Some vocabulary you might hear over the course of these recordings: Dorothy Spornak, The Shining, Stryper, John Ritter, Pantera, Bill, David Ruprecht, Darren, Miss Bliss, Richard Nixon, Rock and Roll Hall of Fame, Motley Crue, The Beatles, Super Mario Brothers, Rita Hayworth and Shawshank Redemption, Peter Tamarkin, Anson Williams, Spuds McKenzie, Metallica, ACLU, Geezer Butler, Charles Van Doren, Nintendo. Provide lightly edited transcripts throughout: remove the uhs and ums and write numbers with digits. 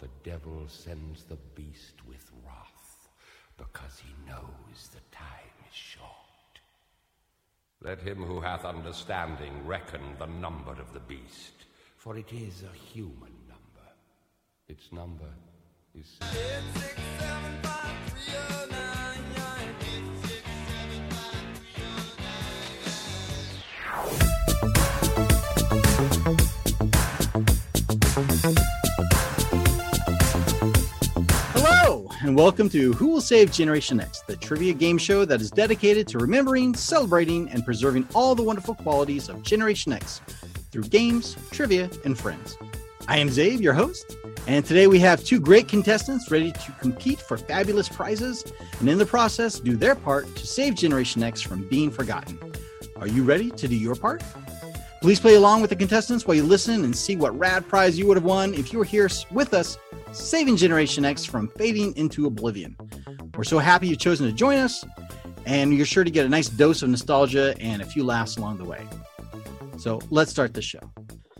The devil sends the beast with wrath, because he knows the time is short. Let him who hath understanding reckon the number of the beast, for it is a human number. Its number is 8675309. And welcome to Who Will Save Generation X, the trivia game show that is dedicated to remembering, celebrating, and preserving all the wonderful qualities of Generation X through games, trivia, and friends. I am Zave, your host, and today we have two great contestants ready to compete for fabulous prizes and in the process do their part to save Generation X from being forgotten. Are you ready to do your part? Please play along with the contestants while you listen and see what rad prize you would have won if you were here with us saving Generation X from fading into oblivion. We're so happy you've chosen to join us, and you're sure to get a nice dose of nostalgia and a few laughs along the way. So let's start the show.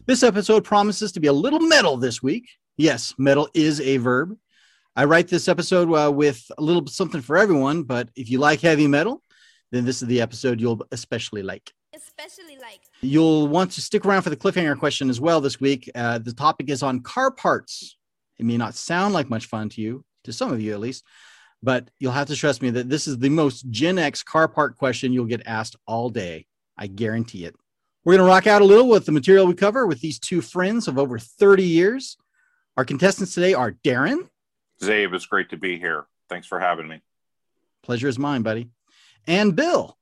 This episode promises to be a little metal this week. Yes, metal is a verb. I write this episode with a little something for everyone, but if you like heavy metal, then this is the episode you'll especially like. You'll want to stick around for the cliffhanger question as well this week. The topic is on car parts. It may not sound like much fun to you, to some of you at least, but you'll have to trust me that this is the most Gen X car part question you'll get asked all day. I guarantee it. We're going to rock out a little with the material we cover with these two friends of over 30 years. Our contestants today are Darren. Zave, it's great to be here. Thanks for having me. Pleasure is mine, buddy. And Bill.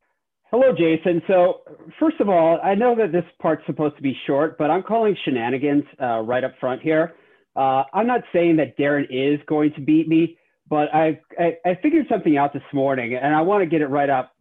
Hello, Jason. So first of all, I know that this part's supposed to be short, but I'm calling shenanigans right up front here. I'm not saying that Darren is going to beat me, but I figured something out this morning, and I want to get it right up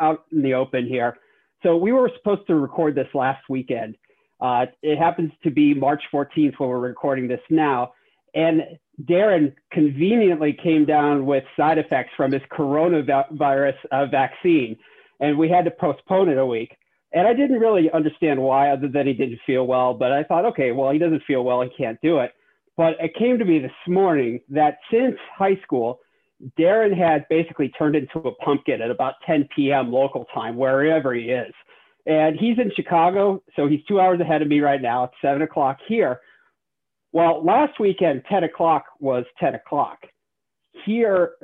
out in the open here. So we were supposed to record this last weekend. It happens to be March 14th when we're recording this now, and Darren conveniently came down with side effects from his coronavirus vaccine, and we had to postpone it a week. And I didn't really understand why, other than he didn't feel well, but I thought, okay, well, he doesn't feel well, he can't do it. But it came to me this morning that since high school, Darren had basically turned into a pumpkin at about 10 p.m. local time, wherever he is. And he's in Chicago, so he's 2 hours ahead of me right now. It's 7 o'clock here. Well, last weekend, 10 o'clock was 10 o'clock. Here,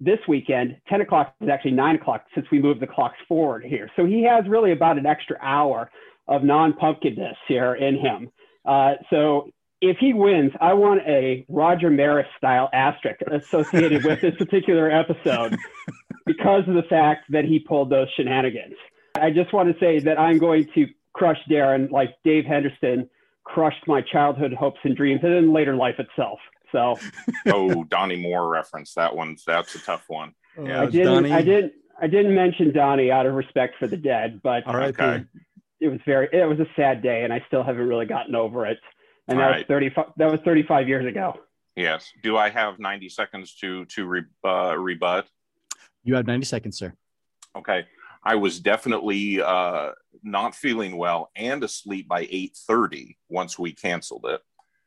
this weekend, 10 o'clock is actually 9 o'clock since we moved the clocks forward here. So he has really about an extra hour of non-pumpkinness here in him. So if he wins, I want a Roger Maris-style asterisk associated with this particular episode because of the fact that he pulled those shenanigans. I just want to say that I'm going to crush Darren like Dave Henderson crushed my childhood hopes and dreams and then later life itself. So, oh, Donnie Moore reference, that one. That's a tough one. Oh, yeah, I didn't mention Donnie out of respect for the dead, but okay. It was a sad day, and I still haven't really gotten over it. And that was 35 years ago. Yes. Do I have 90 seconds to rebut? You have 90 seconds, sir. Okay. I was definitely not feeling well and asleep by 8:30 once we canceled it.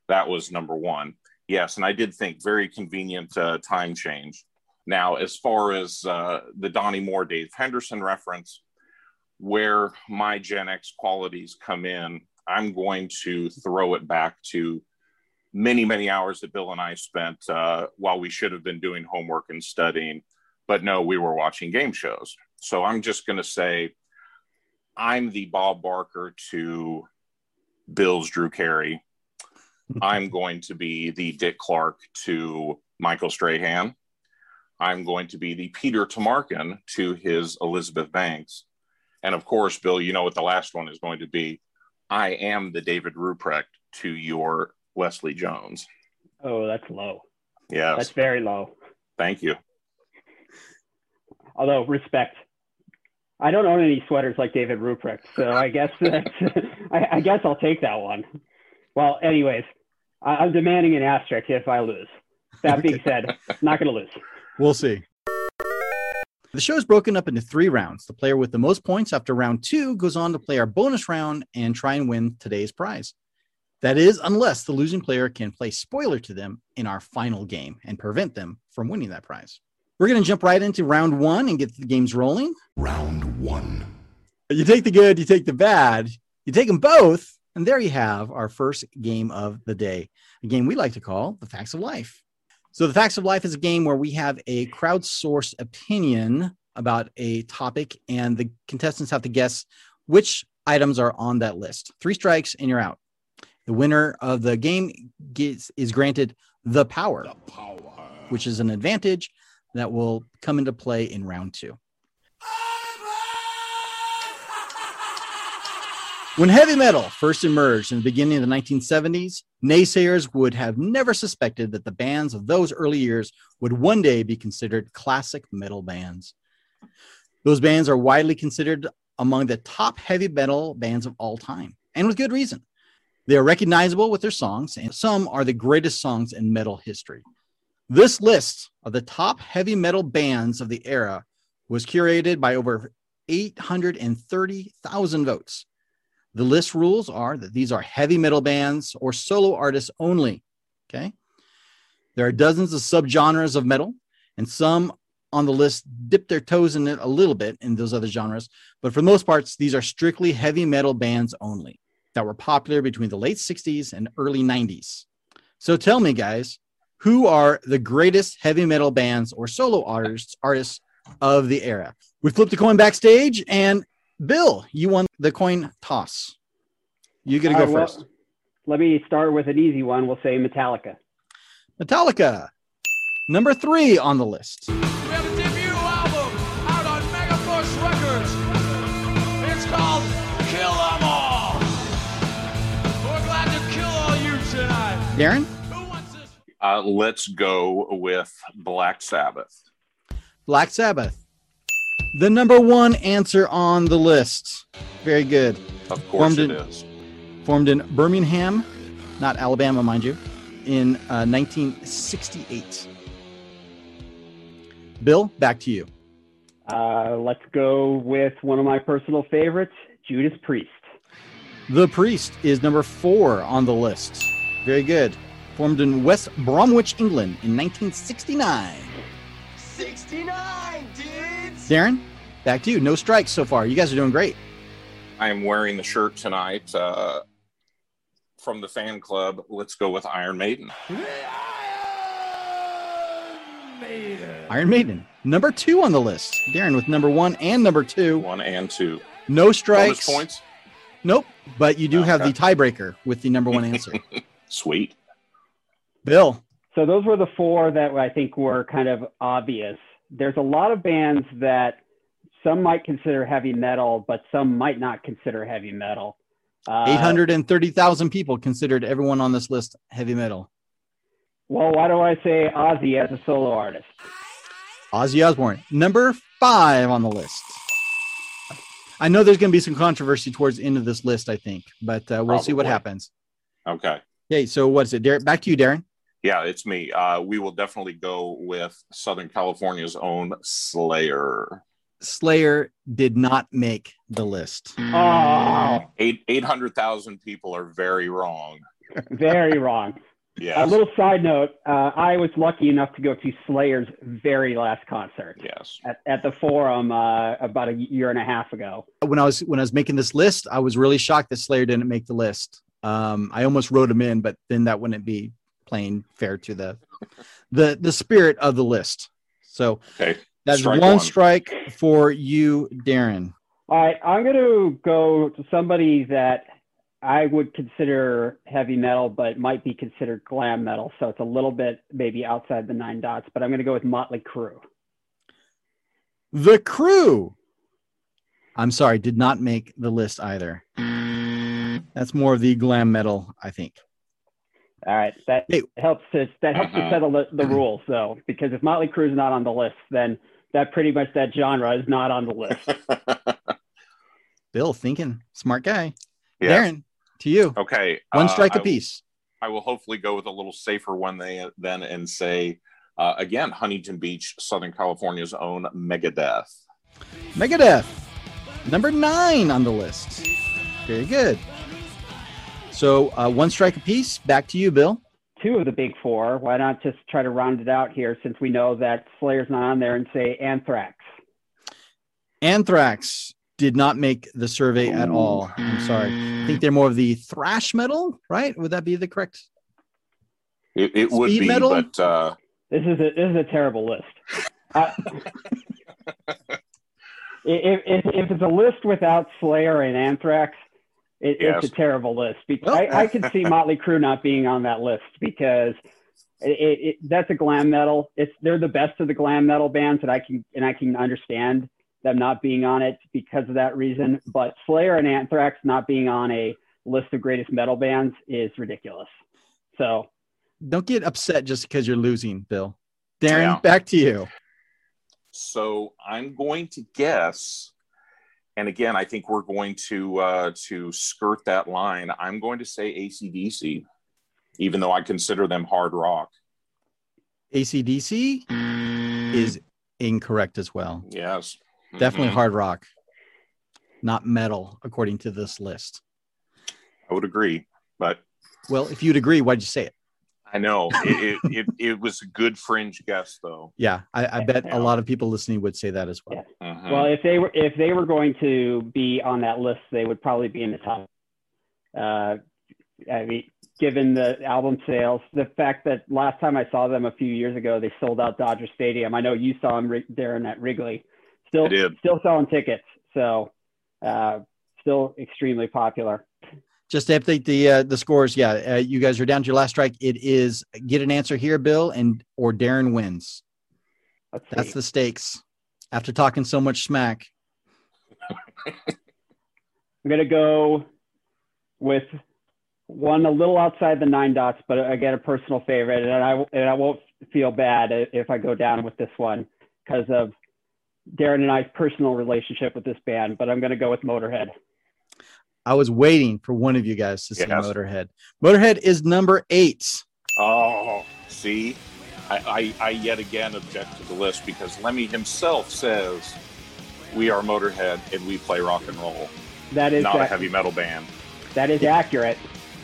That was number one. Yes, and I did think very convenient time change. Now, as far as the Donnie Moore, Dave Henderson reference, where my Gen X qualities come in, I'm going to throw it back to many, many hours that Bill and I spent while we should have been doing homework and studying. But no, we were watching game shows. So I'm just going to say I'm the Bob Barker to Bill's Drew Carey. I'm going to be the Dick Clark to Michael Strahan. I'm going to be the Peter Tamarkin to his Elizabeth Banks. And of course, Bill, you know what the last one is going to be. I am the David Ruprecht to your Leslie Jones. Oh, that's low. Yes. That's very low. Thank you. Although, respect. I don't own any sweaters like David Ruprecht, so I guess that's, I guess I'll take that one. Well, anyways, I'm demanding an asterisk if I lose. That being said, I'm not going to lose. We'll see. The show is broken up into 3 rounds. The player with the most points after round 2 goes on to play our bonus round and try and win today's prize. That is, unless the losing player can play spoiler to them in our final game and prevent them from winning that prize. We're going to jump right into round 1 and get the games rolling. Round 1. You take the good, you take the bad, you take them both, and there you have our first game of the day, a game we like to call The Facts of Life. So The Facts of Life is a game where we have a crowdsourced opinion about a topic, and the contestants have to guess which items are on that list. 3 strikes and you're out. The winner of the game is granted the power, which is an advantage that will come into play in round 2. When heavy metal first emerged in the beginning of the 1970s, naysayers would have never suspected that the bands of those early years would one day be considered classic metal bands. Those bands are widely considered among the top heavy metal bands of all time, and with good reason. They are recognizable with their songs, and some are the greatest songs in metal history. This list of the top heavy metal bands of the era was curated by over 830,000 votes. The list rules are that these are heavy metal bands or solo artists only, okay? There are dozens of subgenres of metal, and some on the list dip their toes in it a little bit in those other genres, but for the most part, these are strictly heavy metal bands only that were popular between the late 60s and early 90s. So tell me, guys, who are the greatest heavy metal bands or solo artists of the era? We flipped the coin backstage, and Bill, you won the coin toss. You get to go first. Well, let me start with an easy one. We'll say Metallica. Metallica, number 3 on the list. We have a debut album out on Megaforce Records. It's called Kill 'Em All. We're glad to kill all you tonight. Darren? Who wants this? Let's go with Black Sabbath. Black Sabbath. The number 1 answer on the list. Very good. Of course it is. Formed in Birmingham, not Alabama, mind you, in 1968. Bill, back to you. Let's go with one of my personal favorites, Judas Priest. The Priest is number 4 on the list. Very good. Formed in West Bromwich, England in 1969. 69, dudes! Darren, back to you. No strikes so far. You guys are doing great. I am wearing the shirt tonight from the fan club. Let's go with Iron Maiden. Iron Maiden, number 2 on the list. Darren with number 1 and number 2. 1 and 2. No strikes. Bonus points? Nope, but you do have the tiebreaker with the number 1 answer. Sweet. Bill. So those were the 4 that I think were kind of obvious. There's a lot of bands that some might consider heavy metal, but some might not consider heavy metal. 830,000 people considered everyone on this list heavy metal. Well, why do I say Ozzy as a solo artist? Ozzy Osbourne, number 5 on the list. I know there's going to be some controversy towards the end of this list, I think, but we'll see what happens. Okay. Hey, so what is it, Darren? Back to you, Darren. Yeah, it's me. We will definitely go with Southern California's own Slayer. Slayer did not make the list. Oh. 800,000 people are very wrong. Very wrong. Yeah. A little side note, I was lucky enough to go to Slayer's very last concert. Yes. At the Forum about a year and a half ago. When I was making this list, I was really shocked that Slayer didn't make the list. I almost wrote him in, but then that wouldn't be playing fair to the spirit of the list. So okay. That's one strike for you, Darren. All right, I'm going to go to somebody that I would consider heavy metal, but might be considered glam metal. So it's a little bit maybe outside the nine dots, but I'm going to go with Motley Crue. The Crew. I'm sorry, did not make the list either. That's more of the glam metal, I think. All right, that helps to settle the rules, though, because if Motley Crue is not on the list, then that pretty much that genre is not on the list. Bill, thinking, smart guy. Yes. Darren, to you. Okay. One strike apiece. I will hopefully go with a little safer one then and say, again, Huntington Beach, Southern California's own Megadeth. Megadeth, number 9 on the list. Very good. So one strike apiece. Back to you, Bill. 2 of the big 4. Why not just try to round it out here since we know that Slayer's not on there and say Anthrax. Anthrax did not make the survey at all. I'm sorry. I think they're more of the thrash metal, right? Would that be the correct? It would be, metal? But this is a terrible list. If it's a list without Slayer and Anthrax, it's a terrible list. Because I could see Motley Crue not being on that list because that's a glam metal. They're the best of the glam metal bands that I can understand them not being on it because of that reason, but Slayer and Anthrax not being on a list of greatest metal bands is ridiculous. So don't get upset just because you're losing, Bill. Darren, back to you. So I'm going to guess, and again, I think we're going to skirt that line. I'm going to say AC/DC, even though I consider them hard rock. AC/DC is incorrect as well. Yes. Definitely hard rock, not metal, according to this list. I would agree, but... Well, if you'd agree, why'd you say it? I know. It was a good fringe guess, though. Yeah, I bet a lot of people listening would say that as well. Yeah. Uh-huh. Well, if they were going to be on that list, they would probably be in the top. I mean, given the album sales, the fact that last time I saw them a few years ago, they sold out Dodger Stadium. I know you saw them, Darren, at Wrigley. Still selling tickets, so still extremely popular. Just to update the scores, you guys are down to your last strike. It is get an answer here, Bill, or Darren wins. That's the stakes. After talking so much smack, I'm gonna go with one a little outside the nine dots, but again, a personal favorite, and I won't feel bad if I go down with this one because of Darren and I's personal relationship with this band, but I'm going to go with Motorhead. I was waiting for one of you guys to say Motorhead. Motorhead is number 8. Oh, see, I yet again object to the list because Lemmy himself says we are Motorhead and we play rock and roll. That is not a heavy metal band. That is accurate.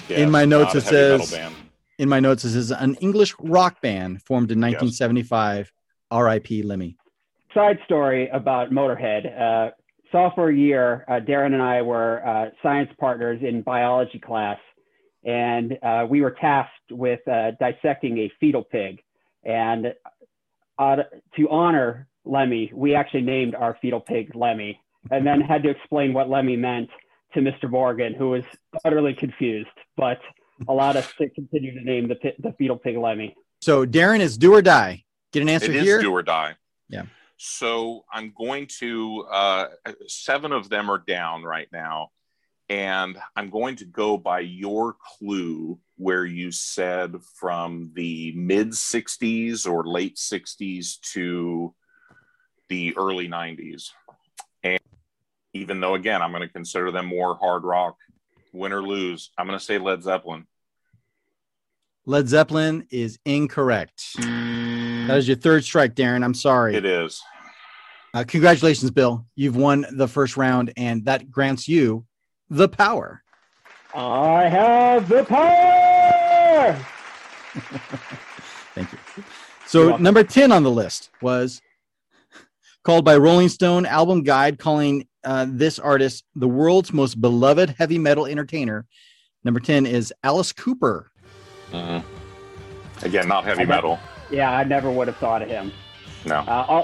Yes, in my notes, it says an English rock band formed in 1975. R.I.P. Lemmy. Side story about Motorhead. Sophomore year, Darren and I were science partners in biology class, and we were tasked with dissecting a fetal pig. And to honor Lemmy, we actually named our fetal pig Lemmy, and then had to explain what Lemmy meant to Mr. Morgan, who was utterly confused, but allowed us to continue to name the fetal pig Lemmy. So Darren is do or die. Get an answer here. It is do or die. Yeah. So I'm going to 7 of them are down right now, and I'm going to go by your clue where you said from the mid 60s or late 60s to the early 90s. And even though, again, I'm going to consider them more hard rock, win or lose, I'm going to say Led Zeppelin. Led Zeppelin is incorrect. That is your third strike, Darren. I'm sorry. It is. Congratulations, Bill. You've won the first round, and that grants you the power. I have the power! Thank you. So number 10 on the list was called by Rolling Stone Album Guide, calling this artist the world's most beloved heavy metal entertainer. Number 10 is Alice Cooper. Again, not heavy metal. Yeah, I never would have thought of him. No.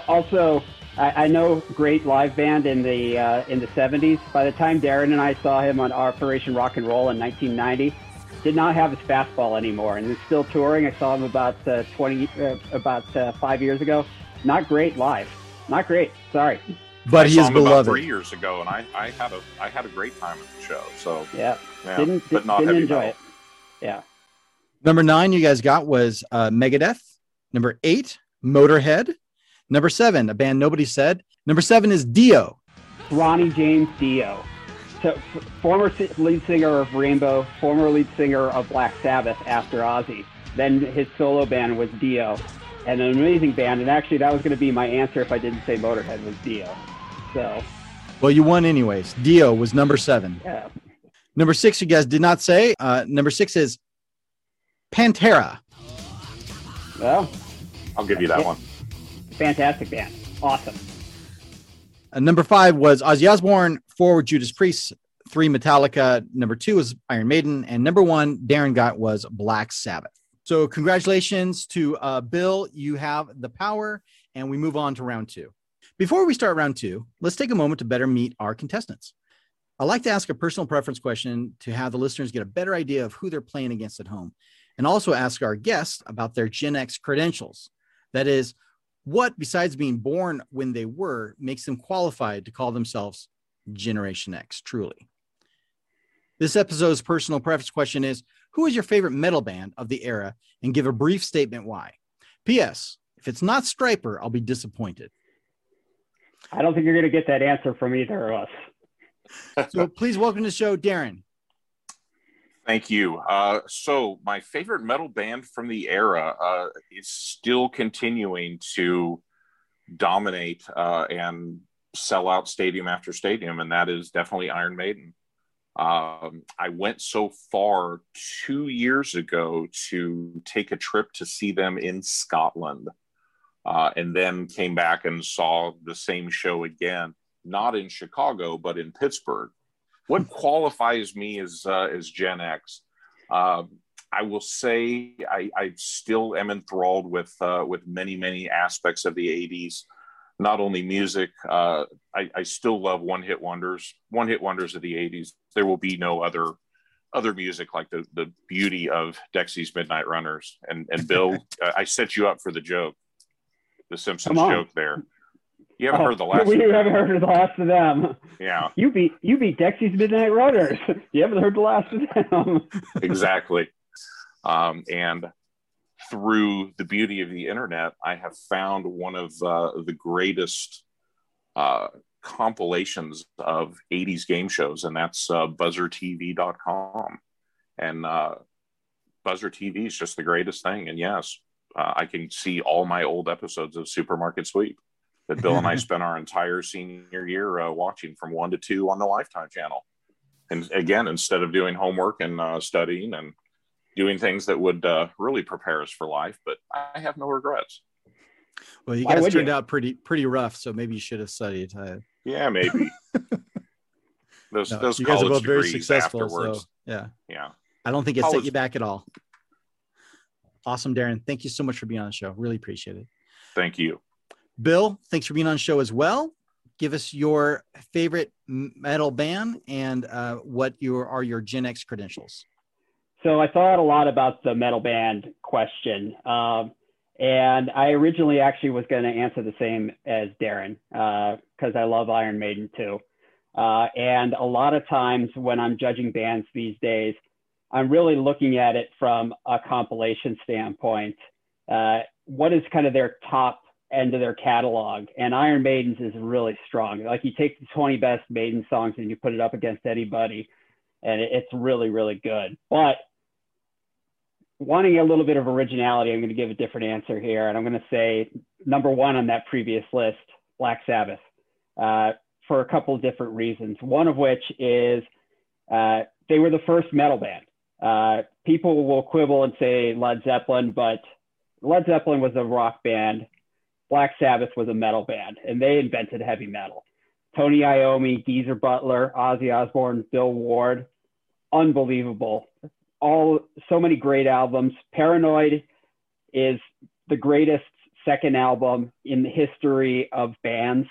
Also, I know great live band in the 70s. By the time Darren and I saw him on Operation Rock and Roll in 1990, did not have his fastball anymore, and is still touring. I saw him about 5 years ago. Not great live. Not great. Sorry. But he is beloved. About 3 years ago, and I had a great time at the show. So yeah. Didn't enjoy metal. It. Yeah. Number 9, you guys got was Megadeth. Number 8, Motorhead. Number 7, a band nobody said. Number 7 is Dio. Ronnie James Dio. So, former lead singer of Rainbow, former lead singer of Black Sabbath after Ozzy. Then his solo band was Dio, and an amazing band. And actually, that was going to be my answer if I didn't say Motorhead was Dio. So, well, you won anyways. Dio was number 7. Yeah. Number 6, you guys did not say. Number 6 is Pantera. Well, I'll give you that one. Fantastic band. Awesome. Number 5 was Ozzy Osbourne. 4 were Judas Priest. 3 Metallica. Number 2 was Iron Maiden. And number 1 Darren got was Black Sabbath. So congratulations to Bill. You have the power, and we move on to round 2. Before we start round 2, let's take a moment to better meet our contestants. I like to ask a personal preference question to have the listeners get a better idea of who they're playing against at home, and also ask our guests about their Gen X credentials. That is, what, besides being born when they were, makes them qualified to call themselves Generation X, truly? This episode's personal preference question is, who is your favorite metal band of the era? And give a brief statement why. P.S. If it's not Stryper, I'll be disappointed. I don't think you're going to get that answer from either of us. So please welcome to the show, Darren. Thank you. So my favorite metal band from the era is still continuing to dominate and sell out stadium after stadium, and that is definitely Iron Maiden. I went so far 2 years ago to take a trip to see them in Scotland, and then came back and saw the same show again, not in Chicago, but in Pittsburgh. What qualifies me as Gen X? I will say I still am enthralled with many aspects of the 80s, not only music. I still love one-hit wonders of the 80s. There will be no other music like the beauty of Dexy's Midnight Runners. And Bill, I set you up for the joke, the Simpsons joke there. You haven't heard the last. We haven't heard the last of them. Yeah, you beat Dexy's Midnight Runners. You haven't heard the last of them. Exactly. And through the beauty of the internet, I have found one of the greatest compilations of '80s game shows, and that's BuzzerTV.com. And Buzzer TV is just the greatest thing. And yes, I can see all my old episodes of Supermarket Sweep that Bill and I spent our entire senior year watching from 1 to 2 on the Lifetime channel. And again, instead of doing homework and studying and doing things that would really prepare us for life, but I have no regrets. Well, you guys turned out pretty rough, so maybe you should have studied. Yeah, maybe. Those college degrees afterwards. So, yeah. I don't think it set you back at all. Awesome, Darren. Thank you so much for being on the show. Really appreciate it. Thank you. Bill, thanks for being on the show as well. Give us your favorite metal band and what are your Gen X credentials. So I thought a lot about the metal band question. And I originally actually was going to answer the same as Darren because I love Iron Maiden too. And a lot of times when I'm judging bands these days, I'm really looking at it from a compilation standpoint. What is kind of their top end of their catalog, and Iron Maiden's is really strong. Like, you take the 20 best Maiden songs and you put it up against anybody, and it's really, really good. But wanting a little bit of originality, I'm going to give a different answer here, and I'm going to say number 1 on that previous list, Black Sabbath, for a couple of different reasons. One of which is they were the first metal band. People will quibble and say Led Zeppelin, but Led Zeppelin was a rock band. Black Sabbath was a metal band, and they invented heavy metal. Tony Iommi, Geezer Butler, Ozzy Osbourne, Bill Ward, unbelievable. So many great albums. Paranoid is the greatest second album in the history of bands,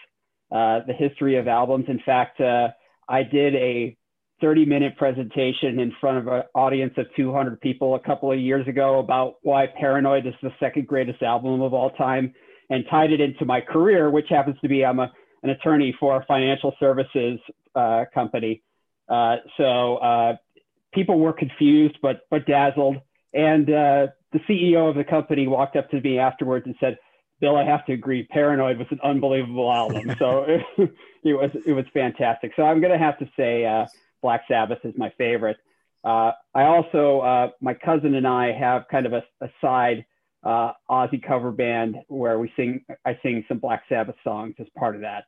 the history of albums. In fact, I did a 30-minute presentation in front of an audience of 200 people a couple of years ago about why Paranoid is the second greatest album of all time, and tied it into my career, which happens to be I'm an attorney for a financial services company. So people were confused, but dazzled. And the CEO of the company walked up to me afterwards and said, "Bill, I have to agree, Paranoid was an unbelievable album." So it was fantastic. So I'm going to have to say Black Sabbath is my favorite. I also, my cousin and I have kind of a side Aussie cover band where I sing some Black Sabbath songs as part of that.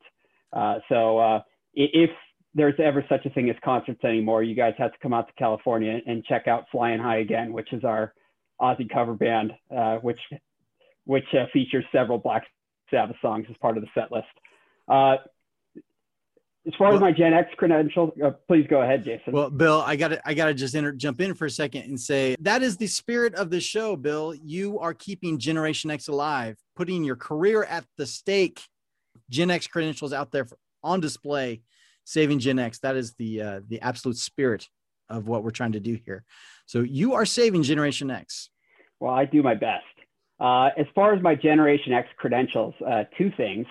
So if there's ever such a thing as concerts anymore, you guys have to come out to California and check out Flying High Again, which is our Aussie cover band, which features several Black Sabbath songs as part of the set list. As far as my Gen X credentials, please go ahead, Jason. Well, Bill, I gotta just jump in for a second and say that is the spirit of the show, Bill. You are keeping Generation X alive, putting your career at the stake. Gen X credentials out there on display, saving Gen X. That is the absolute spirit of what we're trying to do here. So you are saving Generation X. Well, I do my best. As far as my Generation X credentials, two things.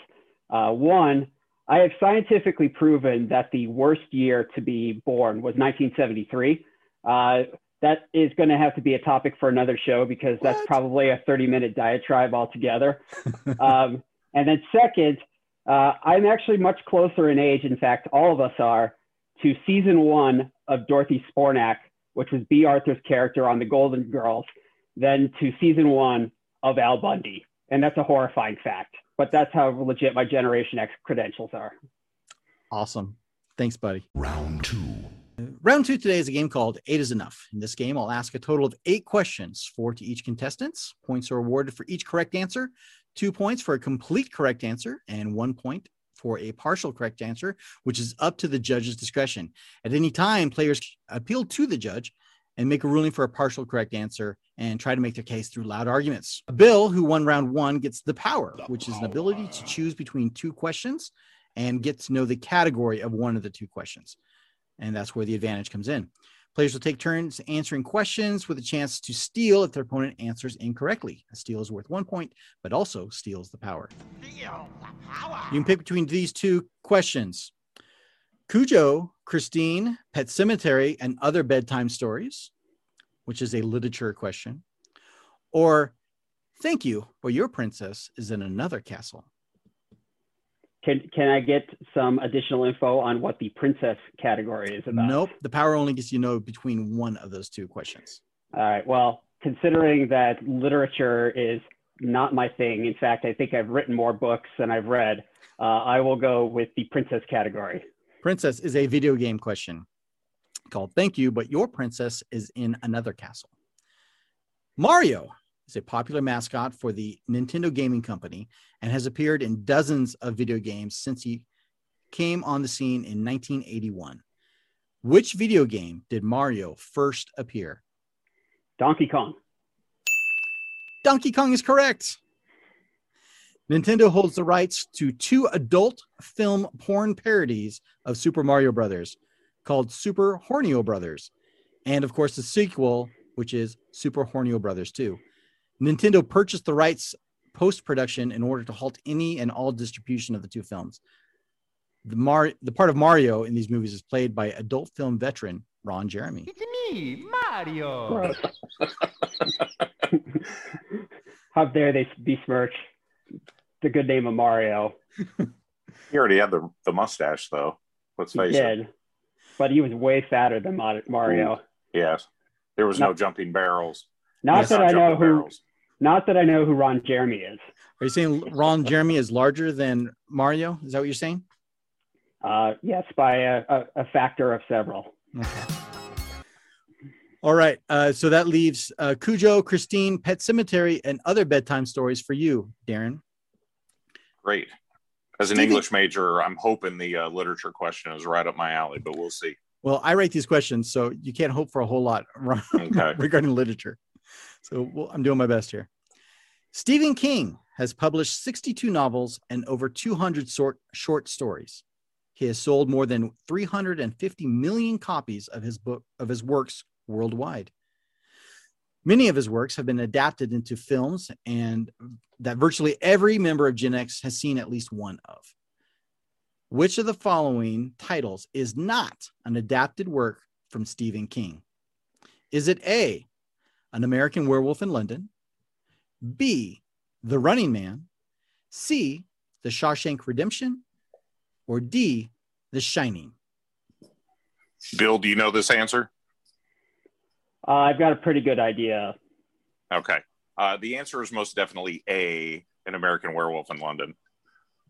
One, I have scientifically proven that the worst year to be born was 1973. That is going to have to be a topic for another show, because that's probably a 30-minute diatribe altogether. And then second, I'm actually much closer in age, in fact, all of us are, to season one of Dorothy Spornak, which was B. Arthur's character on The Golden Girls, than to season one of Al Bundy. And that's a horrifying fact. But that's how legit my Generation X credentials are. Awesome. Thanks, buddy. Round two. Round two today is a game called Eight is Enough. In this game, I'll ask a total of 8 questions, 4 to each contestant. Points are awarded for each correct answer, 2 points for a complete correct answer, and 1 point for a partial correct answer, which is up to the judge's discretion. At any time, players appeal to the judge and make a ruling for a partial correct answer and try to make their case through loud arguments. Bill, who won round one, gets the power, which is an ability to choose between 2 questions and get to know the category of one of the 2 questions. And that's where the advantage comes in. Players will take turns answering questions with a chance to steal if their opponent answers incorrectly. A steal is worth 1 point, but also steals the power. Steal the power. You can pick between these 2 questions. Cujo, Christine, Pet Cemetery, and Other Bedtime Stories, which is a literature question, or Thank You, But Your Princess Is in Another Castle. Can I get some additional info on what the princess category is about? Nope. The power only gets you know between one of those 2 questions. All right. Well, considering that literature is not my thing, in fact, I think I've written more books than I've read, I will go with the princess category. Princess is a video game question called Thank You, But Your Princess Is in Another Castle. Mario is a popular mascot for the Nintendo Gaming Company and has appeared in dozens of video games since he came on the scene in 1981. Which video game did Mario first appear? Donkey Kong. Donkey Kong is correct. Nintendo holds the rights to 2 adult film porn parodies of Super Mario Brothers called Super Hornio Brothers. And of course, the sequel, which is Super Hornio Brothers 2. Nintendo purchased the rights post-production in order to halt any and all distribution of the 2 films. The part of Mario in these movies is played by adult film veteran Ron Jeremy. It's me, Mario. How dare they besmirch the good name of Mario. He already had the mustache, though. Let's face it. But he was way fatter than Mario. Yes. There was no jumping barrels. Not that I know who Ron Jeremy is. Are you saying Ron Jeremy is larger than Mario? Is that what you're saying? Yes, by a factor of several. All right. So that leaves Cujo, Christine, Pet Cemetery, and other bedtime stories for you, Darren. Great. As an English major, I'm hoping the literature question is right up my alley, but we'll see. Well, I write these questions, so you can't hope for a whole lot regarding literature. So I'm doing my best here. Stephen King has published 62 novels and over 200 short stories. He has sold more than 350 million copies of his works worldwide. Many of his works have been adapted into films, and that virtually every member of Gen X has seen at least one of. Which of the following titles is not an adapted work from Stephen King? Is it A, An American Werewolf in London, B, The Running Man, C, The Shawshank Redemption, or D, The Shining? Bill, do you know this answer? I've got a pretty good idea. Okay. The answer is most definitely A, An American Werewolf in London.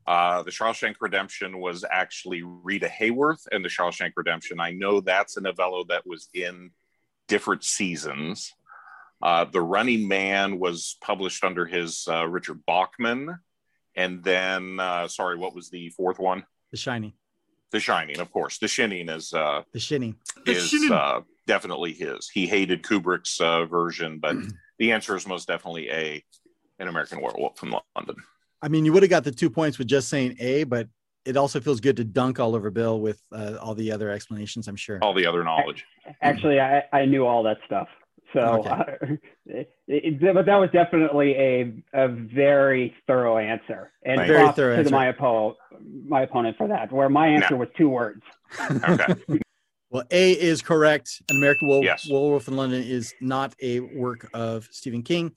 The Shawshank Redemption was actually Rita Hayworth and The Shawshank Redemption. I know that's a novella that was in different seasons. The Running Man was published under his Richard Bachman. And then, sorry, what was the fourth one? The Shining. The Shining, of course. The Shining is definitely his. He hated Kubrick's version, but the answer is most definitely A, An American Werewolf from London. I mean, you would have got the 2 points with just saying A, but it also feels good to dunk all over Bill with all the other explanations, I'm sure. All the other knowledge. Actually, I knew all that stuff. So, but that was definitely a very thorough answer, and very thorough answer. My opponent for that, where my answer was two words. Okay. Well, A is correct. An American Werewolf in London is not a work of Stephen King.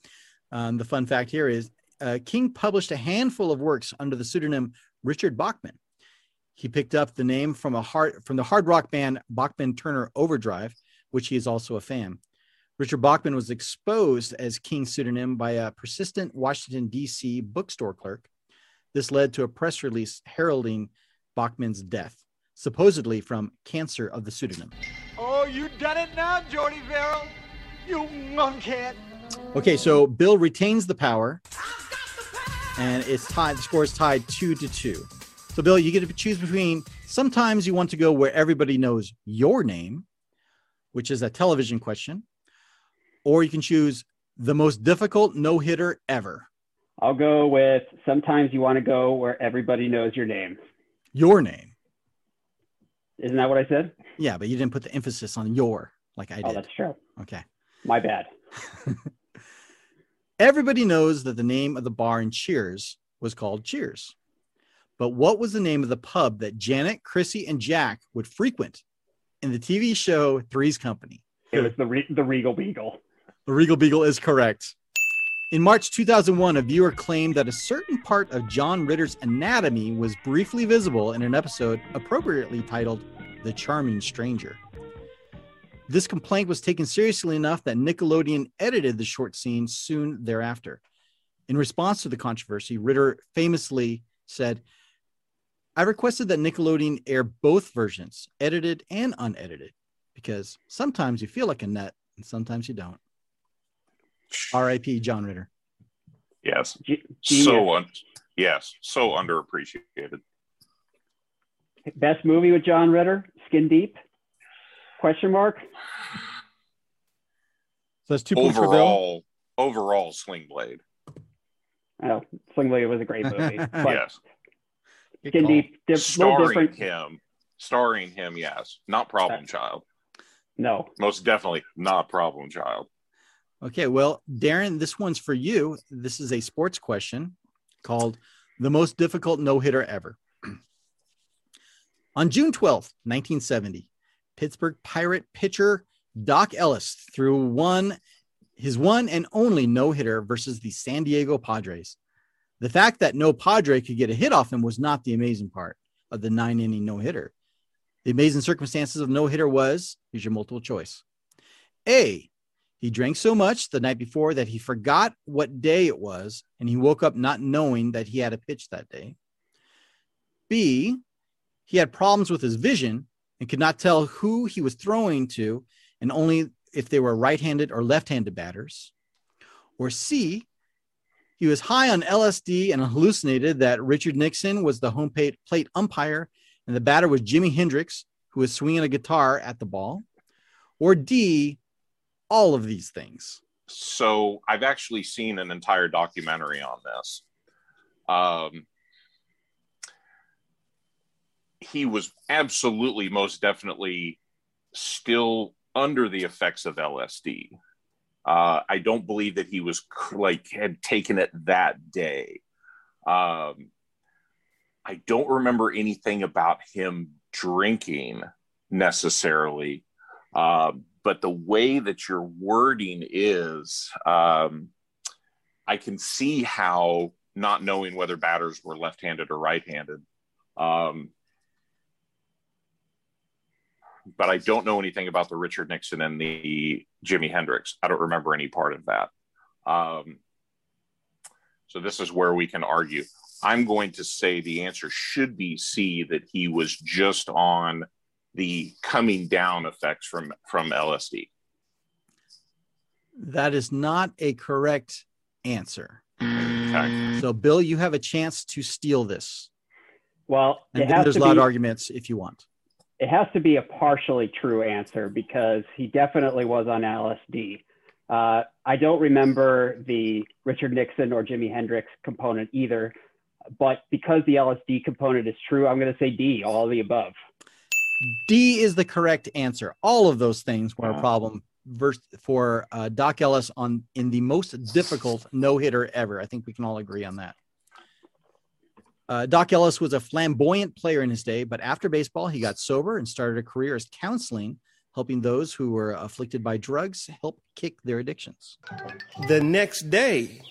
The fun fact here is King published a handful of works under the pseudonym Richard Bachman. He picked up the name from the hard rock band Bachman Turner Overdrive, which he is also a fan. Richard Bachman was exposed as King's pseudonym by a persistent Washington, D.C. bookstore clerk. This led to a press release heralding Bachman's death, supposedly from cancer of the pseudonym. Oh, you done it now, Jordy Verrill. You monkhead. Okay, so Bill retains the power. I've got the power. And it's tied. The score is tied 2-2. So, Bill, you get to choose between sometimes you want to go where everybody knows your name, which is a television question, or you can choose the most difficult no-hitter ever. I'll go with sometimes you want to go where everybody knows your name. Your name. Isn't that what I said? Yeah, but you didn't put the emphasis on your, like I did. Oh, that's true. Okay. My bad. Everybody knows that the name of the bar in Cheers was called Cheers. But what was the name of the pub that Janet, Chrissy, and Jack would frequent in the TV show Three's Company? It was the Regal Beagle. The Regal Beagle is correct. In March 2001, a viewer claimed that a certain part of John Ritter's anatomy was briefly visible in an episode appropriately titled The Charming Stranger. This complaint was taken seriously enough that Nickelodeon edited the short scene soon thereafter. In response to the controversy, Ritter famously said, "I requested that Nickelodeon air both versions, edited and unedited, because sometimes you feel like a nut and sometimes you don't." R.I.P. John Ritter. Yes. So underappreciated. Best movie with John Ritter? Skin Deep? Question mark. So that's 2 points for Bill. Overall, Sling Blade. Oh, Sling Blade was a great movie. Yes. Skin Deep. Starring him. Yes. Not Problem Child. No. Most definitely not Problem Child. Okay, well, Darren, this one's for you. This is a sports question called The Most Difficult No-Hitter Ever. On June 12th, 1970, Pittsburgh Pirate pitcher Doc Ellis threw his one and only no-hitter versus the San Diego Padres. The fact that no Padre could get a hit off him was not the amazing part of the 9-inning no-hitter. The amazing circumstances of no-hitter was, here's your multiple choice. A, he drank so much the night before that he forgot what day it was, and he woke up not knowing that he had a pitch that day. B, he had problems with his vision and could not tell who he was throwing to, and only if they were right-handed or left-handed batters, or C, he was high on LSD and hallucinated that Richard Nixon was the home plate umpire and the batter was Jimi Hendrix, who was swinging a guitar at the ball, or D, all of these things. So I've actually seen an entire documentary on this. He was absolutely, most definitely still under the effects of LSD. I don't believe that he was had taken it that day. I don't remember anything about him drinking necessarily, but the way that your wording is, I can see how not knowing whether batters were left-handed or right-handed. But I don't know anything about the Richard Nixon and the Jimi Hendrix. I don't remember any part of that. So this is where we can argue. I'm going to say the answer should be C, that he was just on the coming down effects from LSD. That is not a correct answer. Okay. So, Bill, you have a chance to steal this. Well, and then there's loud arguments if you want. It has to be a partially true answer because he definitely was on LSD. I don't remember the Richard Nixon or Jimi Hendrix component either, but because the LSD component is true, I'm going to say D, all of the above. D is the correct answer. All of those things were a problem for Doc Ellis in the most difficult no-hitter ever. I think we can all agree on that. Doc Ellis was a flamboyant player in his day, but after baseball, he got sober and started a career as counseling, helping those who were afflicted by drugs help kick their addictions. The next day,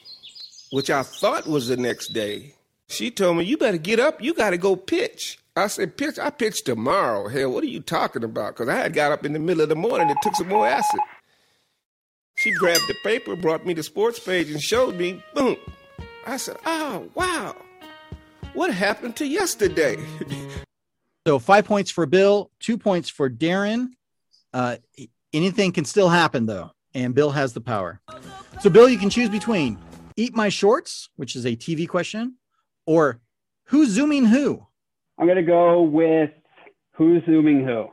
which I thought was the next day, she told me, you better get up. You got to go pitch. I said, pitch? I pitch tomorrow. Hell, what are you talking about? Because I had got up in the middle of the morning and took some more acid. She grabbed the paper, brought me the sports page and showed me, boom. I said, oh, wow. What happened to yesterday? So 5 points for Bill, 2 points for Darren. Anything can still happen, though, and Bill has the power. So, Bill, you can choose between Eat My Shorts, which is a TV question, or Who's Zooming Who? I'm going to go with Who's Zooming Who.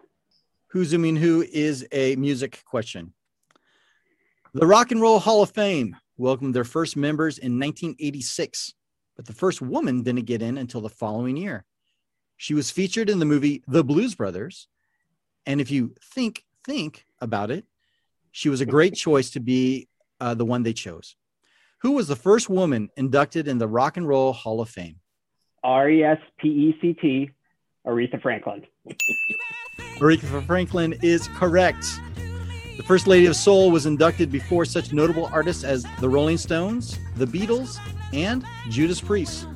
Who's Zooming Who is a music question. The Rock and Roll Hall of Fame welcomed their first members in 1986. But the first woman didn't get in until the following year. She was featured in the movie The Blues Brothers. And if you think about it, she was a great choice to be the one they chose. Who was the first woman inducted in the Rock and Roll Hall of Fame? R-E-S-P-E-C-T, Aretha Franklin. Aretha Franklin is correct. The First Lady of Soul was inducted before such notable artists as the Rolling Stones, the Beatles, and Judas Priest.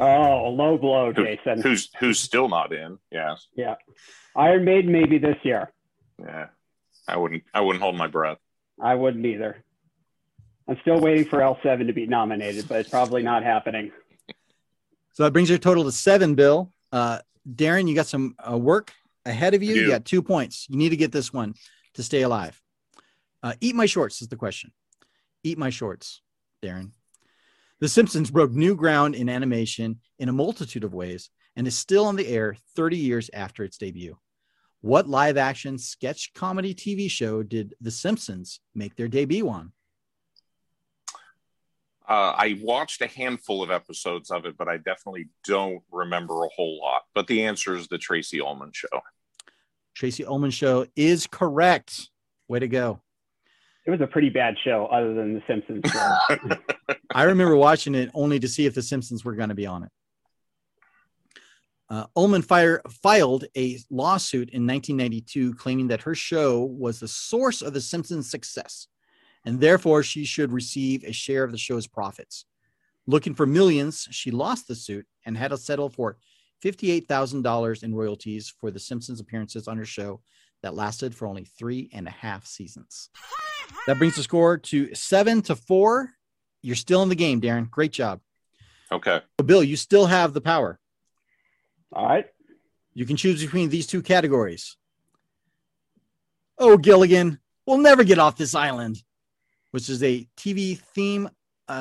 Oh, low blow, Jason. Who's still not in? Yeah. Yeah. Iron Maiden maybe this year. Yeah. I wouldn't hold my breath. I wouldn't either. I'm still waiting for L7 to be nominated, but it's probably not happening. So that brings your total to 7, Bill. Darren, you got some work ahead of you. You got 2 points. You need to get this one to stay alive. Eat My Shorts is the question. Eat My Shorts, Darren. The Simpsons broke new ground in animation in a multitude of ways and is still on the air 30 years after its debut. What live-action sketch comedy TV show did The Simpsons make their debut on? I watched a handful of episodes of it, but I definitely don't remember a whole lot. But the answer is the Tracy Ullman Show. Tracy Ullman Show is correct. Way to go. It was a pretty bad show other than The Simpsons. I remember watching it only to see if The Simpsons were going to be on it. Ullman filed a lawsuit in 1992 claiming that her show was the source of The Simpsons' success, and therefore she should receive a share of the show's profits. Looking for millions, she lost the suit and had to settle for $58,000 in royalties for The Simpsons' appearances on her show that lasted for only 3.5 seasons. That brings the score to 7-4. You're still in the game, Darren. Great job. Okay. So Bill, you still have the power. All right. You can choose between these two categories. Oh, Gilligan, We'll Never Get Off This Island, which is a TV theme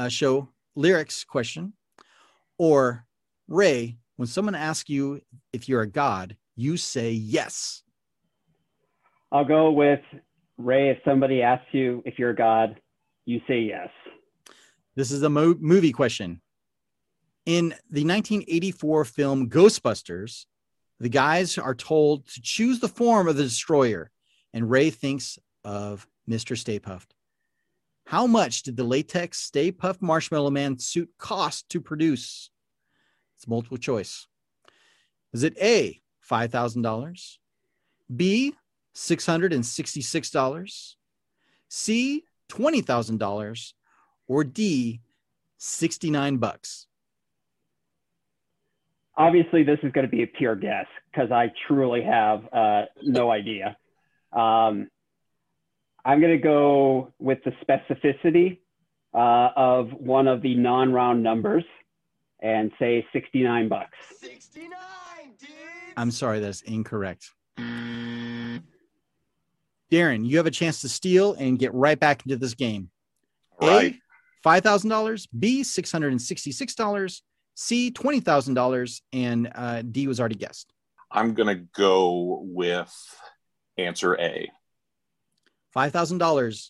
show lyrics question. Or Ray, when someone asks you if you're a god, you say yes. I'll go with Ray. If somebody asks you if you're a god, you say yes. This is a movie question. In the 1984 film Ghostbusters, the guys are told to choose the form of the destroyer, and Ray thinks of Mr. Stay Puft. How much did the latex Stay Puft Marshmallow Man suit cost to produce? It's multiple choice. Is it A, $5,000, B, $666, C, $20,000, or D, $69? Obviously, this is going to be a pure guess because I truly have no idea. I'm going to go with the specificity of one of the non-round numbers and say $69. 69, dude! I'm sorry, that's incorrect. Darren, you have a chance to steal and get right back into this game. All right. A, $5,000, B, $666, C, $20,000, and D was already guessed. I'm going to go with answer A. $5,000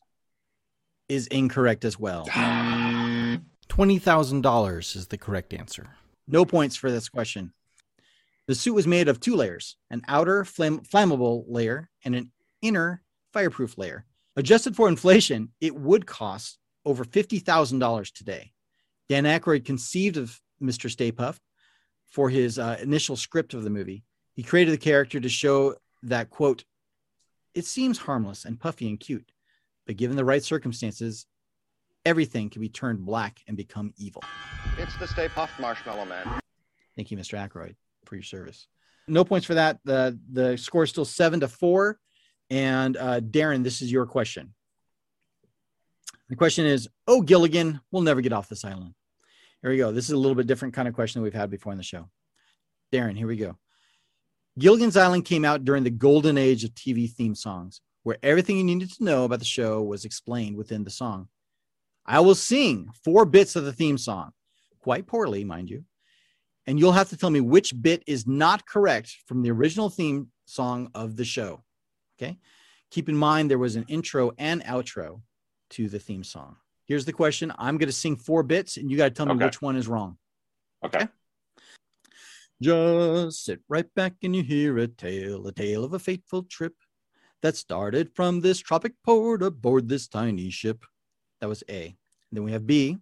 is incorrect as well. $20,000 is the correct answer. No points for this question. The suit was made of two layers, an outer flammable layer and an inner fireproof layer. Adjusted for inflation, it would cost over $50,000 today. Dan Aykroyd conceived of Mr. Stay Puft for his initial script of the movie. He created the character to show that, quote, it seems harmless and puffy and cute, but given the right circumstances, everything can be turned black and become evil. It's the Stay Puft Marshmallow Man. Thank you, Mr. Aykroyd, for your service. No points for that. The score is still 7-4. And Darren, this is your question. The question is, oh, Gilligan, we'll never get off this island. Here we go. This is a little bit different kind of question than we've had before in the show. Darren, here we go. Gilligan's Island came out during the golden age of TV theme songs, where everything you needed to know about the show was explained within the song. I will sing 4 bits of the theme song, quite poorly, mind you, and you'll have to tell me which bit is not correct from the original theme song of the show. Okay? Keep in mind, there was an intro and outro to the theme song. Here's the question. I'm going to sing 4 bits, and you got to tell me which one is wrong. Okay. Just sit right back and you hear a tale of a fateful trip that started from this tropic port aboard this tiny ship. That was A. And then we have B.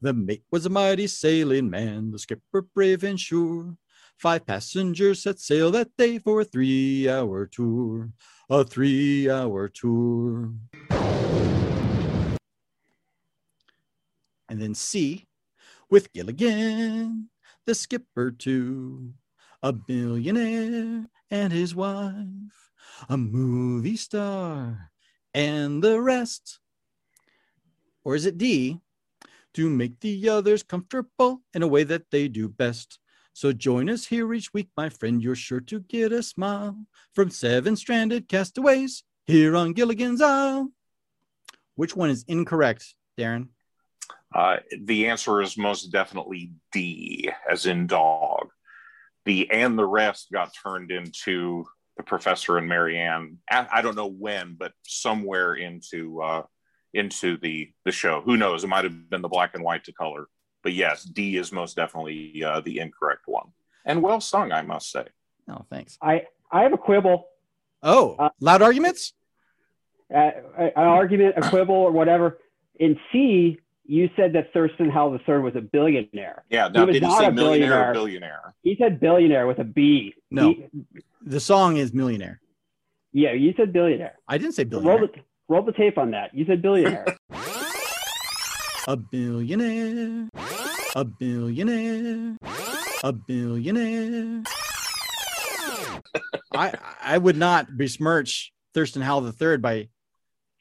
The mate was a mighty sailing man, the skipper brave and sure. 5 passengers set sail that day for a 3-hour tour. A 3-hour tour. And then C, with Gilligan, the skipper too, a billionaire and his wife, a movie star, and the rest. Or is it D, to make the others comfortable in a way that they do best? So join us here each week, my friend. You're sure to get a smile from 7 stranded castaways here on Gilligan's Isle. Which one is incorrect, Darren? The answer is most definitely D, as in dog. The and the rest got turned into the Professor and Marianne. I don't know when, but somewhere into the show. Who knows? It might have been the black and white to color. But yes, D is most definitely the incorrect one. And well sung, I must say. Oh, thanks. I have a quibble. Oh, loud arguments? An argument, a quibble, or whatever. In C, you said that Thurston Howell III was a billionaire. Yeah, now did he say millionaire or billionaire? He said billionaire with a B. No, the song is Millionaire. Yeah, you said billionaire. I didn't say billionaire. Roll the tape on that. You said billionaire. A billionaire, a billionaire, a billionaire. I would not besmirch Thurston Howell III by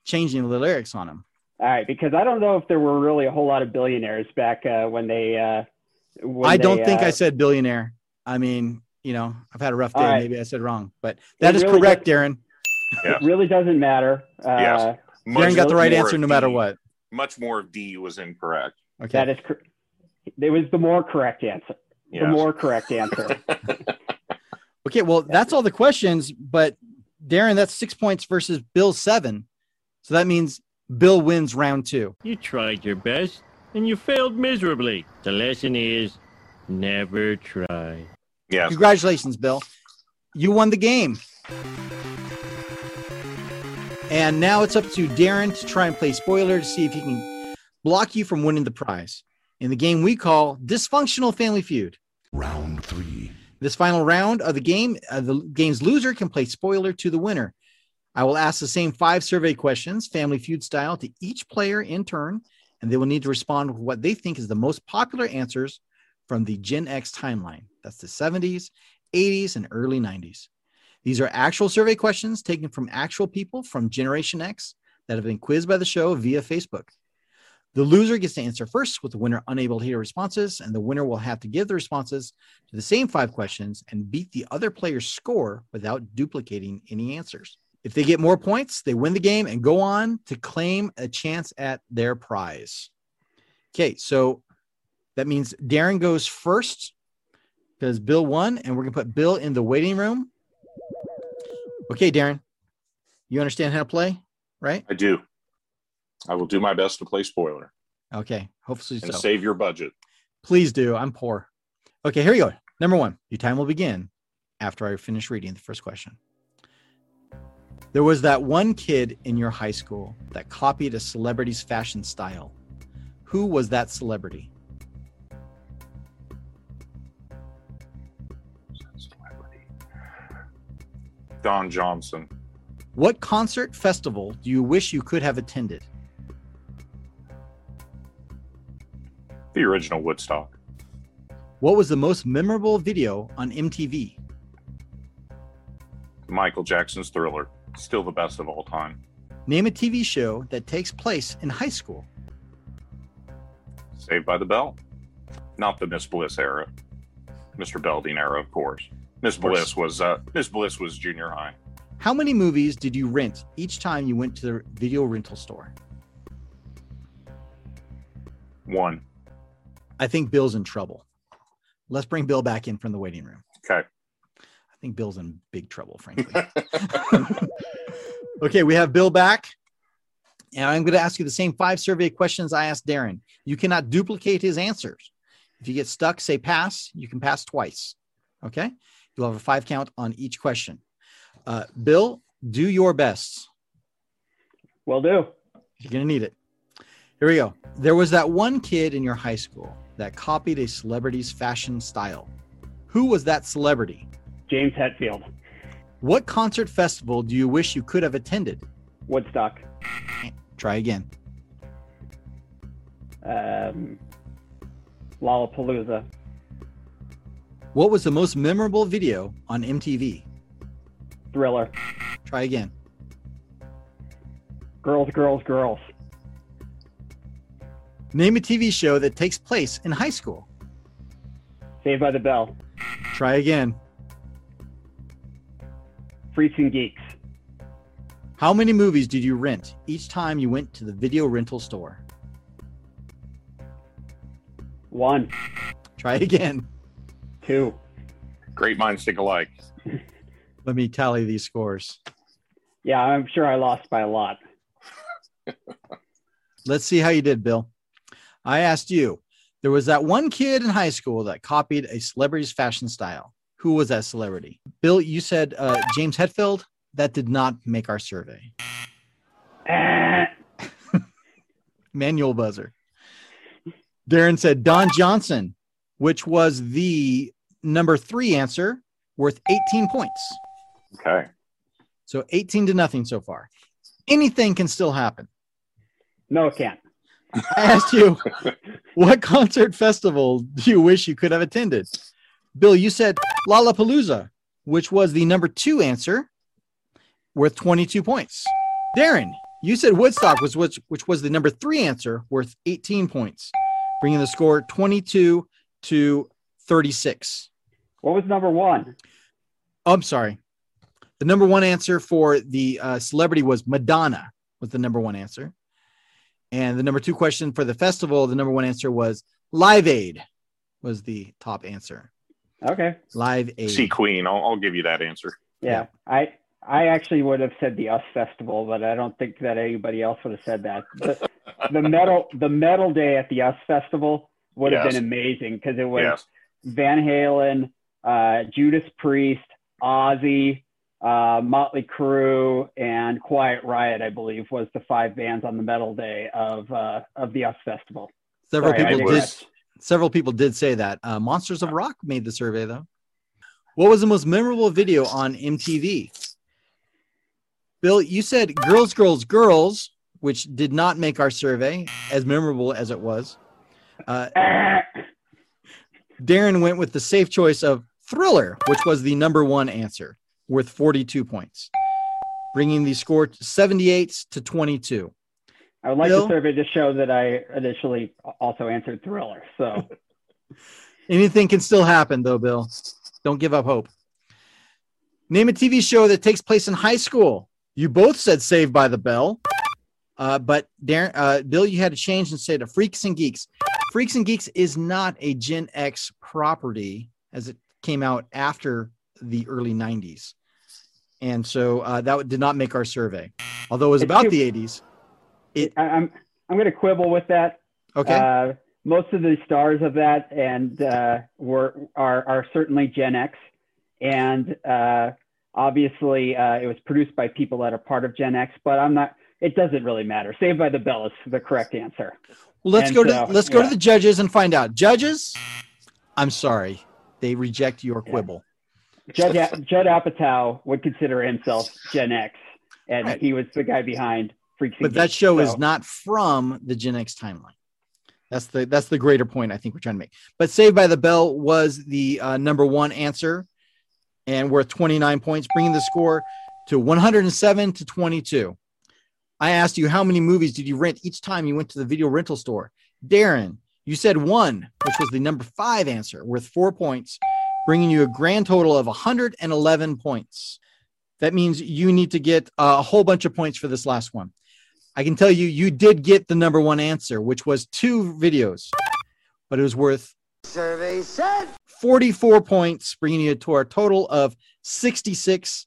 changing the lyrics on him. All right, because I don't know if there were really a whole lot of billionaires back when they... I don't think I said billionaire. I mean, you know, I've had a rough day. Right. Maybe I said wrong, but that is correct, Darren. Yeah. It really doesn't matter. Yes. Darren got the right answer no matter what. Much more of D was incorrect. Okay. That is correct. It was the more correct answer. Yes. The more correct answer. Okay, well, that's all the questions, but Darren, that's 6 points versus Bill 7. So that means Bill wins round 2. You tried your best and you failed miserably. The lesson is never try. Yeah. Congratulations, Bill. You won the game. And now it's up to Darren to try and play spoiler to see if he can block you from winning the prize in the game we call Dysfunctional Family Feud. Round 3. This final round of the game, the game's loser can play spoiler to the winner. I will ask the same 5 survey questions, Family Feud style, to each player in turn, and they will need to respond with what they think is the most popular answers from the Gen X timeline. That's the 70s, 80s, and early 90s. These are actual survey questions taken from actual people from Generation X that have been quizzed by the show via Facebook. The loser gets to answer first, with the winner unable to hear responses, and the winner will have to give the responses to the same 5 questions and beat the other player's score without duplicating any answers. If they get more points, they win the game and go on to claim a chance at their prize. Okay, so that means Darren goes first because Bill won, and we're going to put Bill in the waiting room. Okay, Darren, you understand how to play, right? I do. I will do my best to play spoiler. Okay, hopefully and so. Save your budget. Please do. I'm poor. Okay, here we go. Number 1, your time will begin after I finish reading the first question. There was that one kid in your high school that copied a celebrity's fashion style. Who was that celebrity? Don Johnson. What concert festival do you wish you could have attended? The original Woodstock. What was the most memorable video on MTV? Michael Jackson's Thriller. Still the best of all time. Name a TV show that takes place in high school. Saved by the Bell. Not the Miss Bliss era. Mr. Belding era, of course. Miss Bliss was junior high. How many movies did you rent each time you went to the video rental store? 1. I think Bill's in trouble. Let's bring Bill back in from the waiting room. Okay. I think Bill's in big trouble, frankly. Okay, we have Bill back. And I'm going to ask you the same 5 survey questions I asked Darren. You cannot duplicate his answers. If you get stuck, say pass. You can pass twice. Okay? You'll have a 5 count on each question. Bill, do your best. Will do. You're going to need it. Here we go. There was that one kid in your high school that copied a celebrity's fashion style. Who was that celebrity? James Hetfield. What concert festival do you wish you could have attended? Woodstock. Try again. Lollapalooza. What was the most memorable video on MTV? Thriller. Try again. Girls, girls, girls. Name a TV show that takes place in high school. Saved by the Bell. Try again. Freaks and Geeks. How many movies did you rent each time you went to the video rental store? 1. Try again. 2. Great minds think alike. Let me tally these scores. Yeah, I'm sure I lost by a lot. Let's see how you did, Bill. I asked you, there was that one kid in high school that copied a celebrity's fashion style. Who was that celebrity? Bill, you said James Hetfield. That did not make our survey. Manual buzzer. Darren said Don Johnson, which was the number 3 answer, worth 18 points. Okay. So 18-0 so far. Anything can still happen. No, it can't. I asked you, what concert festival do you wish you could have attended? Bill, you said Lollapalooza, which was the number 2 answer, worth 22 points. Darren, you said Woodstock, which was the number 3 answer, worth 18 points, bringing the score 22-36. What was number 1? Oh, I'm sorry. The number one answer for the celebrity was Madonna, was the number one answer. And the number two question for the festival, the number one answer was Live Aid, was the top answer. Okay. Live Aid. See, Queen. I'll give you that answer. Yeah. I actually would have said the US Festival, but I don't think that anybody else would have said that. But the metal day at the US Festival would have been amazing, because it was Van Halen, Judas Priest, Ozzy, Motley Crue, and Quiet Riot, I believe, was the five bands on the metal day of the US Festival. Several people did say that. Monsters of Rock made the survey, though. What was the most memorable video on MTV? Bill, you said Girls, Girls, Girls, which did not make our survey as memorable as it was. Darren went with the safe choice of Thriller, which was the number one answer, worth 42 points, bringing the score to 78 to 22. I would like the survey to show that I initially also answered Thriller. So anything can still happen, though, Bill. Don't give up hope. Name a TV show that takes place in high school. You both said Saved by the Bell, but Darren, Bill, you had to change and say to Freaks and Geeks. Freaks and Geeks is not a Gen X property, as it came out after the early 90s. And so that did not make our survey, although it was about the 80s. I'm going to quibble with that. Okay. Most of the stars of that and are certainly Gen X, and obviously it was produced by people that are part of Gen X. But I'm not. It doesn't really matter. Saved by the Bell is the correct answer. Well, let's go to the judges and find out. Judges, I'm sorry, they reject your quibble. Judd Apatow would consider himself Gen X, and he was the guy behind Freaks and Geeks. But that show is not from the Gen X timeline. That's the greater point I think we're trying to make. But Saved by the Bell was the number one answer, and worth 29 points, bringing the score to 107 to 22. I asked you how many movies did you rent each time you went to the video rental store. Darren, you said one, which was the number five answer, worth 4 points, bringing you a grand total of 111 points. That means you need to get a whole bunch of points for this last one. I can tell you, you did get the number one answer, which was two videos, but it was worth 44 points, bringing you to a total of 66.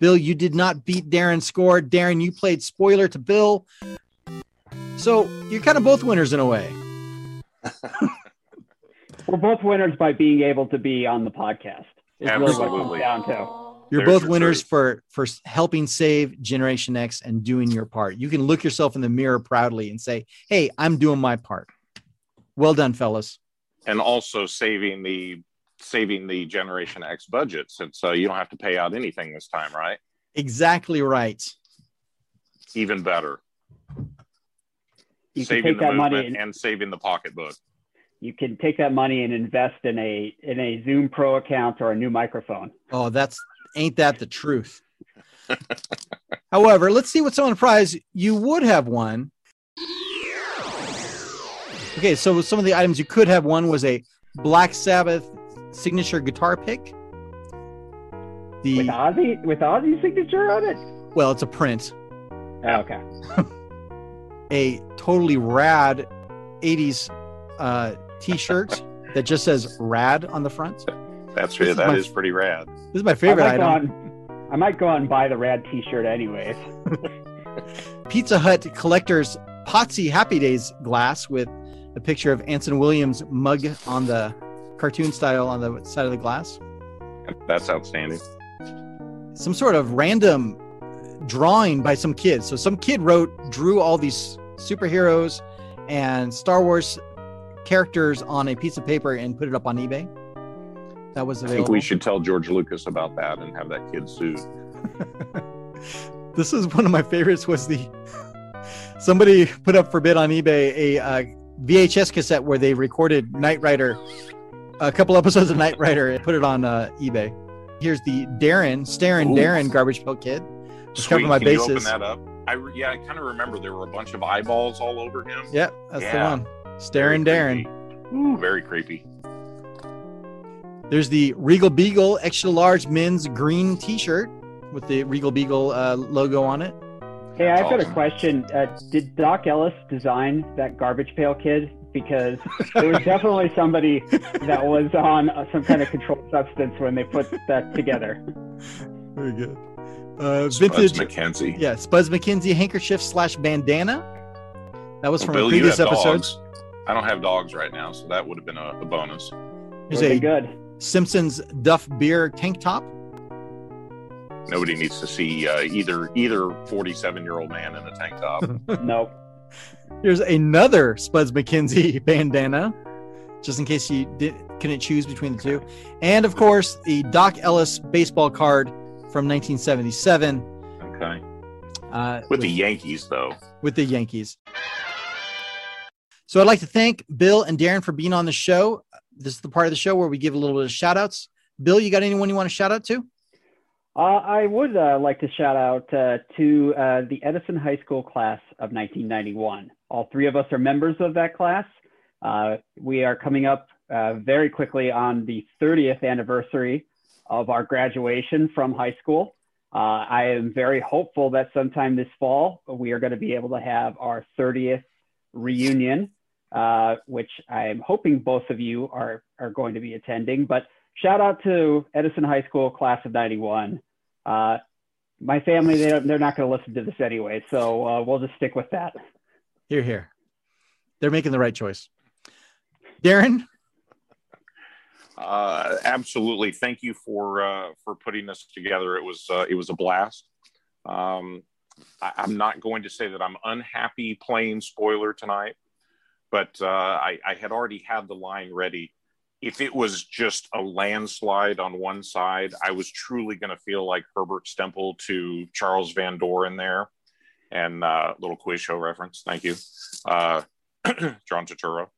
Bill, you did not beat Darren's score. Darren, you played spoiler to Bill. So you're kind of both winners in a way. We're both winners by being able to be on the podcast. It's absolutely. You're both winners for helping save Generation X and doing your part. You can look yourself in the mirror proudly and say, hey, I'm doing my part. Well done, fellas. And also saving the Generation X budget, since you don't have to pay out anything this time, right? Exactly right. Even better. You saving the money and saving the pocketbook. You can take that money and invest in a Zoom Pro account or a new microphone. Oh, ain't that the truth? However, let's see what sort of prize you would have won. Okay, so some of the items you could have won was a Black Sabbath signature guitar pick. With Ozzy's signature on it? Well, it's a print. Oh, okay. A totally rad 80s T-shirt that just says "rad" on the front. That is pretty rad. This is my favorite item. I might go out and buy the rad T-shirt anyways. Pizza Hut collector's Potsy Happy Days glass with a picture of Anson Williams' mug on the cartoon style on the side of the glass. That's outstanding. Some sort of random drawing by some kid. So some kid drew all these superheroes and Star Wars characters on a piece of paper and put it up on eBay. That was available. I think we should tell George Lucas about that and have that kid sued. This is one of my favorites. Was somebody put up for bid on eBay a VHS cassette where they recorded Knight Rider, a couple episodes of Knight Rider, and put it on eBay. Here's the Darren Garbage Pail Kid. Just covering my bases. Can you open that up? I kind of remember there were a bunch of eyeballs all over him. Yep, that's the one. Staring Darren. Ooh, very creepy. There's the Regal Beagle extra large men's green T-shirt with the Regal Beagle logo on it. Hey, I've got a question. Did Doc Ellis design that Garbage Pail Kid? Because there was definitely somebody that was on some kind of controlled substance when they put that together. Very good. Vintage, Spuds McKenzie. Yeah, Spuds McKenzie handkerchief/bandana. That was from a previous episode. I don't have dogs right now, so that would have been a bonus. There's a good Simpsons Duff Beer tank top. Nobody needs to see either 47-year-old man in a tank top. Nope. Here's another Spuds McKenzie bandana, just in case you couldn't choose between the two. And, of course, the Doc Ellis baseball card from 1977. Okay. With the Yankees, though. With the Yankees. So I'd like to thank Bill and Darren for being on the show. This is the part of the show where we give a little bit of shout-outs. Bill, you got anyone you want to shout out to? I would like to shout out to the Edison High School class of 1991. All three of us are members of that class. We are coming up very quickly on the 30th anniversary of our graduation from high school. I am very hopeful that sometime this fall, we are going to be able to have our 30th reunion, which I'm hoping both of you are going to be attending. But shout out to Edison High School class of 91. My family, they're not going to listen to this anyway, so we'll just stick with that. Hear, hear. They're making the right choice. Darren? Absolutely. Thank you for putting this together. It was a blast. I'm not going to say that I'm unhappy playing spoiler tonight, but I had already had the line ready. If it was just a landslide on one side, I was truly going to feel like Herbert Stemple to Charles Van Doren there. And a little quiz show reference. Thank you. John Turturro.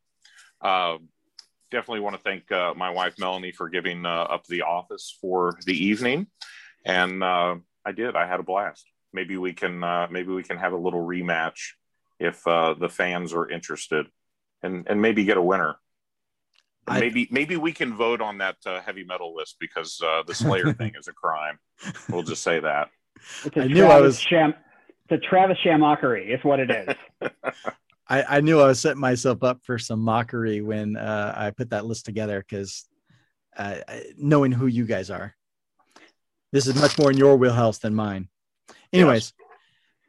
Definitely want to thank my wife, Melanie, for giving up the office for the evening. And I had a blast. Maybe we can have a little rematch if the fans are interested and maybe get a winner. Maybe we can vote on that heavy metal list because the Slayer thing is a crime. We'll just say that. It's a Travis Shamockery is what it is. I knew I was setting myself up for some mockery when I put that list together because knowing who you guys are, this is much more in your wheelhouse than mine. Anyways,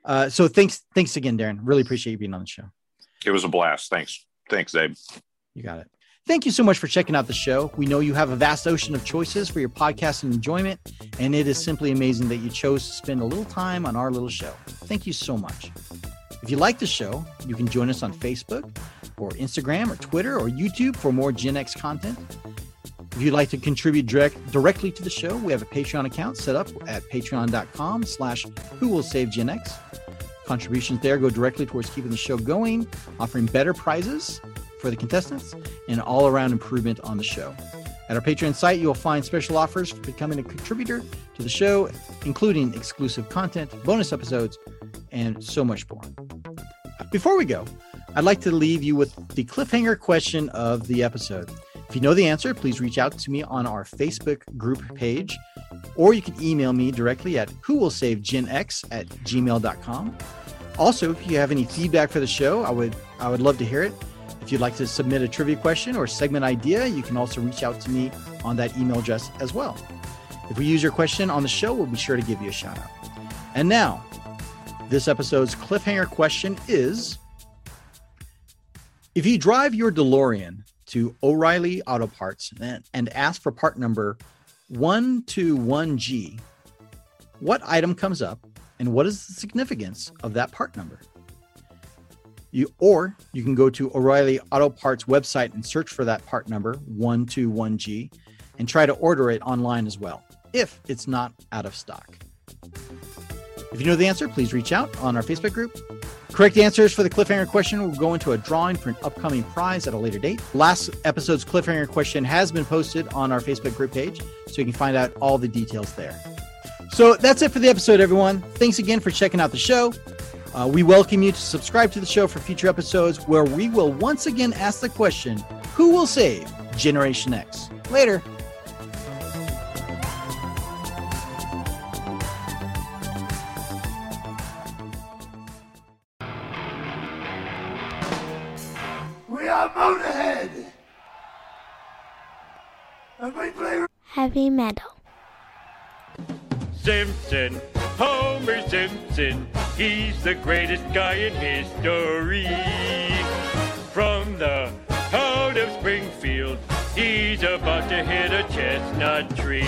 yes. So thanks again, Darren. Really appreciate you being on the show. It was a blast. Thanks, Abe. You got it. Thank you so much for checking out the show. We know you have a vast ocean of choices for your podcast and enjoyment, and it is simply amazing that you chose to spend a little time on our little show. Thank you so much. If you like the show, you can join us on Facebook or Instagram or Twitter or YouTube for more Gen X content. If you'd like to contribute directly to the show, we have a Patreon account set up at patreon.com/whowillsaveGenX. Contributions there go directly towards keeping the show going, offering better prizes for the contestants, and all-around improvement on the show. At our Patreon site, you'll find special offers for becoming a contributor to the show, including exclusive content, bonus episodes, and so much more. Before we go, I'd like to leave you with the cliffhanger question of the episode. If you know the answer, please reach out to me on our Facebook group page, or you can email me directly at whowillsavegenx@gmail.com. Also, if you have any feedback for the show, I would love to hear it. If you'd like to submit a trivia question or segment idea, you can also reach out to me on that email address as well. If we use your question on the show, we'll be sure to give you a shout out. And now, this episode's cliffhanger question is, if you drive your DeLorean to O'Reilly Auto Parts and ask for part number 121G, what item comes up and what is the significance of that part number? You can go to O'Reilly Auto Parts website and search for that part number 121G and try to order it online as well, if it's not out of stock. If you know the answer, please reach out on our Facebook group. Correct answers for the cliffhanger question will go into a drawing for an upcoming prize at a later date. Last episode's cliffhanger question has been posted on our Facebook group page, so you can find out all the details there. So that's it for the episode, everyone. Thanks again for checking out the show. We welcome you to subscribe to the show for future episodes where we will once again ask the question, who will save Generation X? Later. are Motorhead! And we play heavy metal. Simpson, Homer Simpson, he's the greatest guy in history. From the town of Springfield, he's about to hit a chestnut tree.